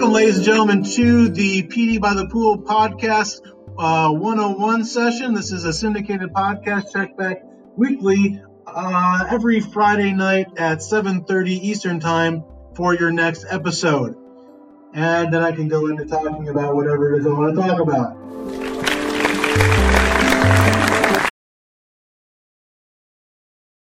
Welcome, ladies and gentlemen, to the PD by the Pool podcast 101 session. This is a syndicated podcast, check back weekly every Friday night at 7:30 Eastern time for your next episode. And then I can go into talking about whatever it is I want to talk about.